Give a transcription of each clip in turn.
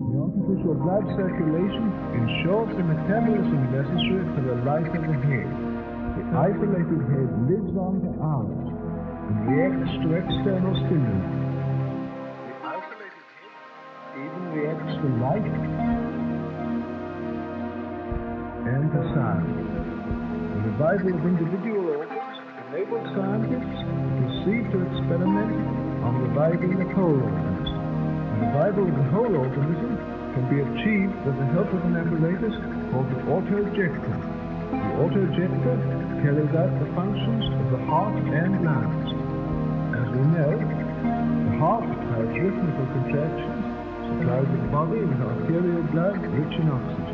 The artificial blood circulation ensures the metabolism necessary for the life of the head. The isolated head lives on for hours and reacts to external stimuli. The isolated head even reacts to light and to sound. The revival of individual organs enabled scientists to proceed to experiment on reviving the whole organs. The revival of the whole organism can be achieved with the help of an apparatus called the autojector. The autojector carries out the functions of the heart and lungs. As we know, the heart, by its rhythmical contractions, supplies the body with arterial blood rich in oxygen.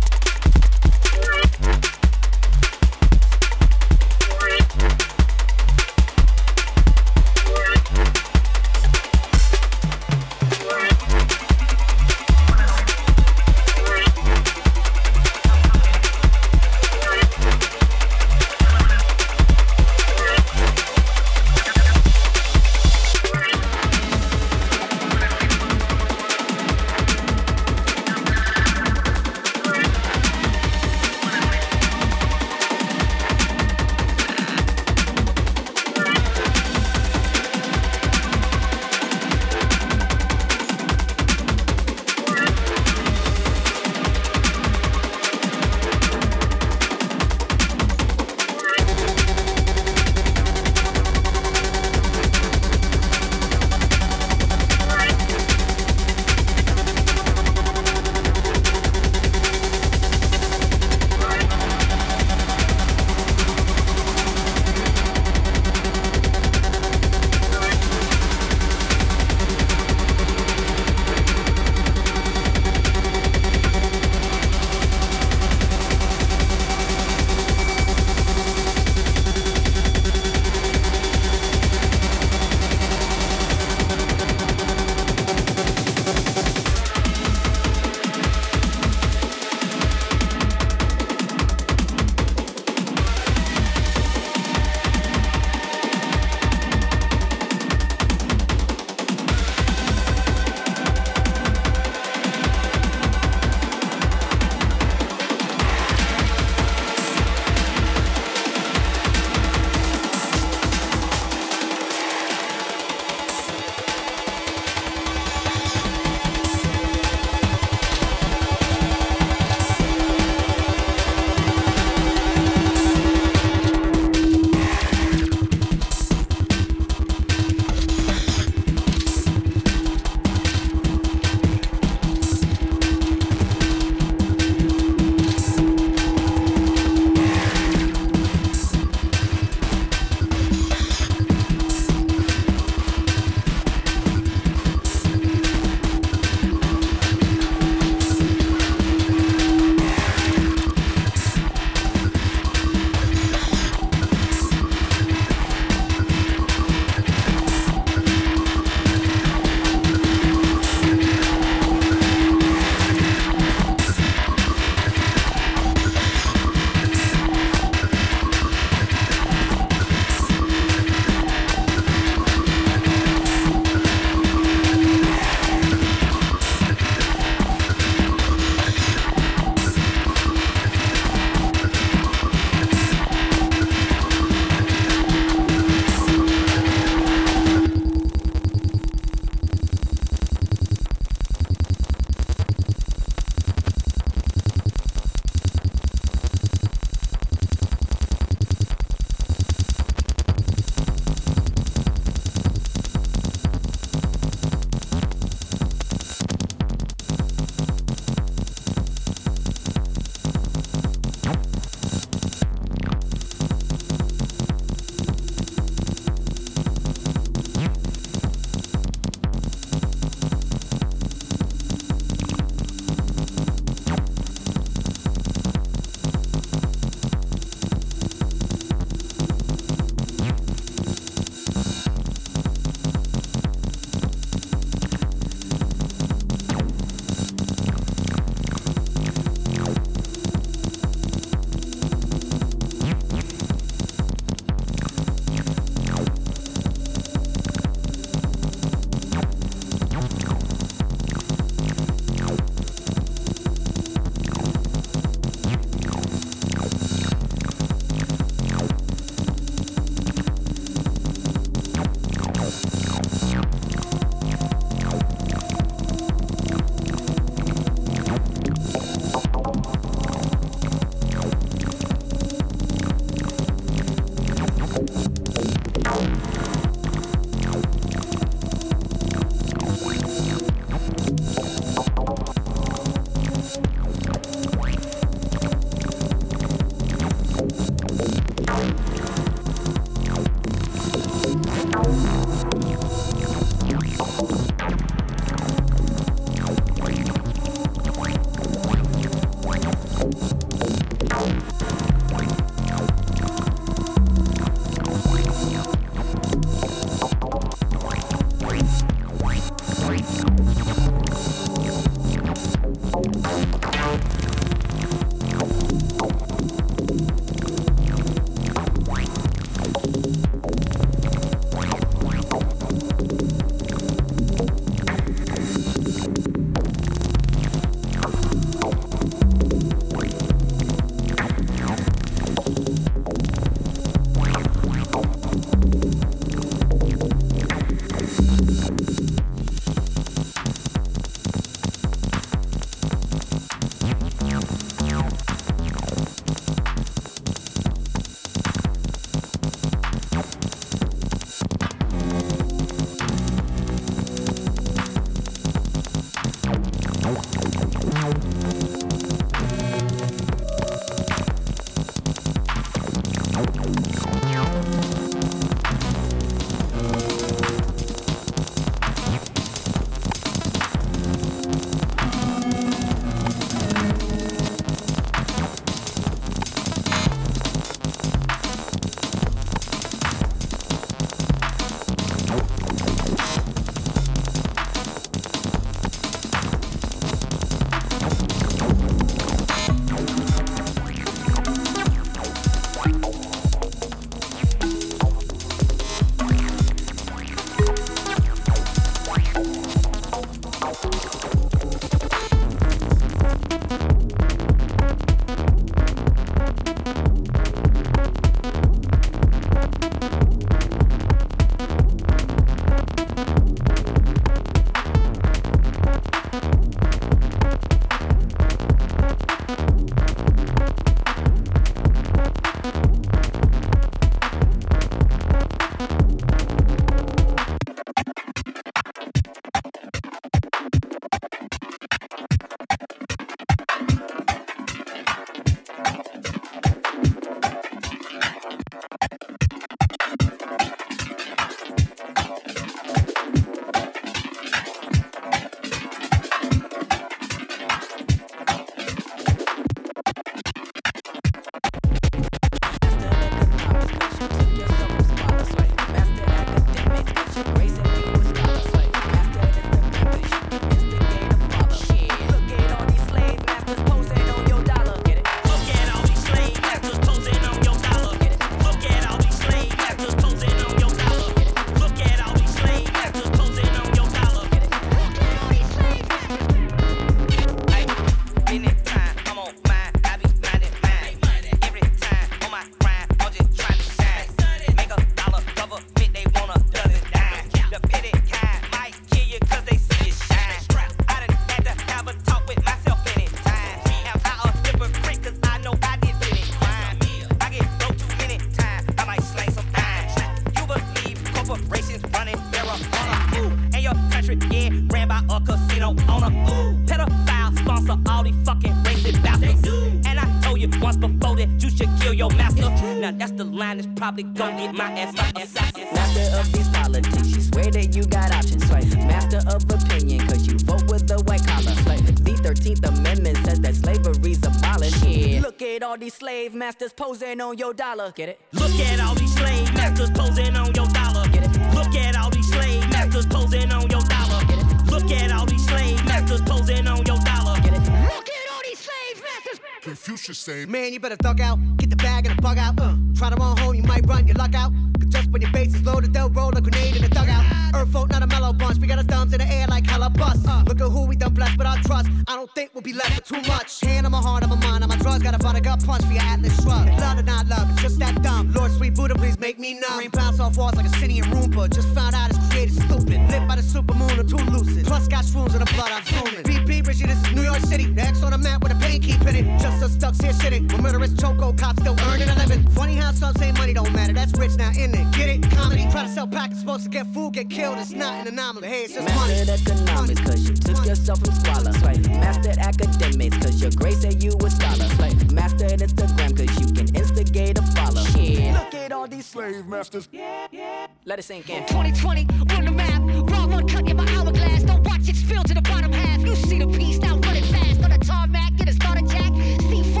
Probably gon' get my ass by assassin. Master of these politics, you swear that you got options, right? Master of opinion, cause you vote with the white collar, right? The 13th Amendment says that slavery's abolished, yeah. Look at all these slave masters posing on your dollar, get it? Look at all these slave masters posing on your dollar, get it? Look at all these slave masters posing on your dollar, get it? Look at all these slave masters posing on your dollar, get it? Look at all these slave masters, Confucius saying, man, you better thug out, get the bag and the bug out, Try to run home, you might run your luck out. Cause just when your base is loaded, they'll roll a grenade in the dugout. Earth folk, not a mellow bunch. We got our thumbs in the air like hella bust. Look at who we done blessed with our trust. I don't think we'll be left with too much. Hand on my heart, on my mind, on my drugs. Gotta find a gut punch for your Atlas shrug. Love or not love, it's just that dumb. Lord, sweet Buddha, please make me numb. Rain bounce off walls like a city in Roomba. Just found out it's created stupid. Lit by the supermoon or too lucid. Plus got shrooms in the blood, I'm zooming. BP, Richie, this is New York City. The X on the map with a pain keep in it. Just us ducks here shitting. We're murderous choco cops still earning a living. Funny how some say money don't matter. That's rich now, in it. Get it? Comedy. Try to sell packets, supposed to get food, get killed. It's not an anomaly. Hey, it's just money. Mastered economics, cause you took yourself from squalor. Right. Mastered academics, cause your grades say you a scholar. Right. Mastered Instagram, cause you can instigate a follow. Yeah. Look at all these slave masters. Yeah, yeah. Let it sink in. 2020, on the map. Raw one cut in my hourglass. Don't watch it spill to the bottom half. You see the piece, now run it fast. On the tarmac, get a starter jack. C4.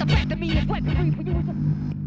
the fact that me is weaponry for you is a...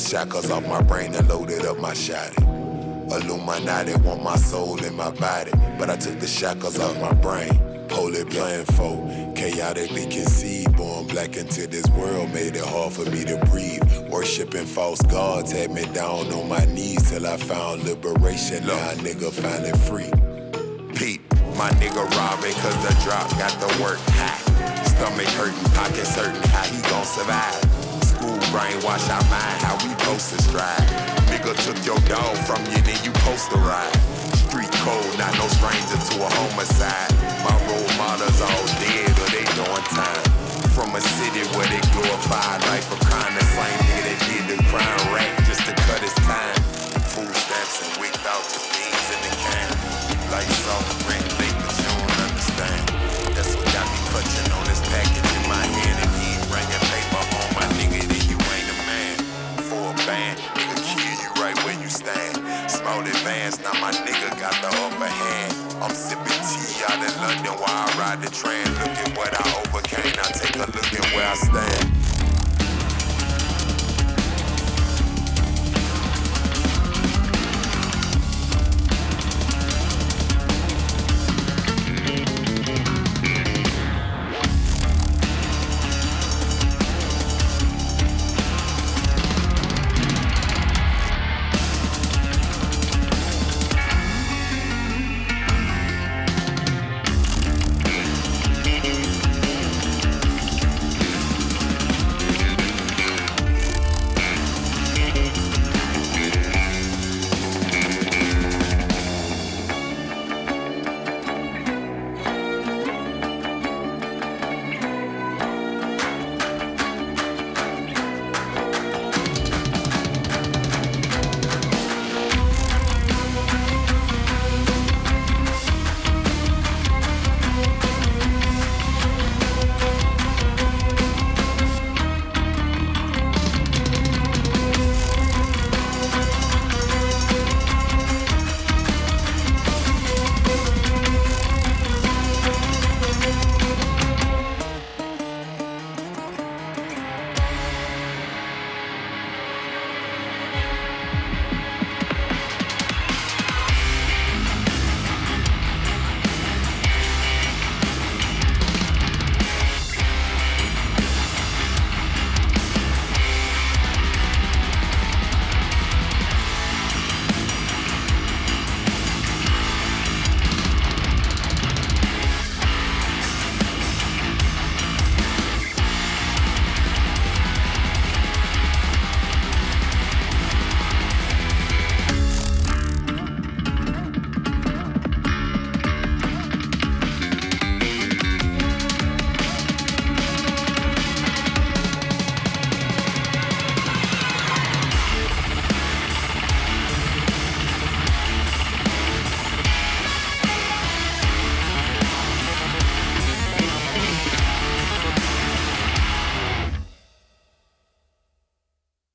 Shackles off my brain and loaded up my shotty. Illuminati want my soul in my body, but I took the shackles off my brain. Holy blindfold, chaotically conceived, born black into this world, made it hard for me to breathe. Worshipping false gods had me down on my knees till I found liberation. Now a nigga finally free. Pete, my nigga robbing 'cause the drop got the work high. Stomach hurting, pockets hurting, how he gon' survive? Brainwash our mind, how we post to strive. Nigga took your dog from you, then you post to ride. Street cold, not no stranger to a homicide. My role models all dead or they doing time. From a city where they glorify life of crime. The same nigga that did the crime rack just to cut his time. Food stamps and wick vouchers, beans in the can. Lights off, rent late, but you don't understand. That's what got me clutching on this package in my hand. And he ain't bringing paper home, my nigga. Nigga kill you right where you stand. Small advance, now my nigga got the upper hand. I'm sipping tea out in London while I ride the tram. Look at what I overcame, now take a look at where I stand.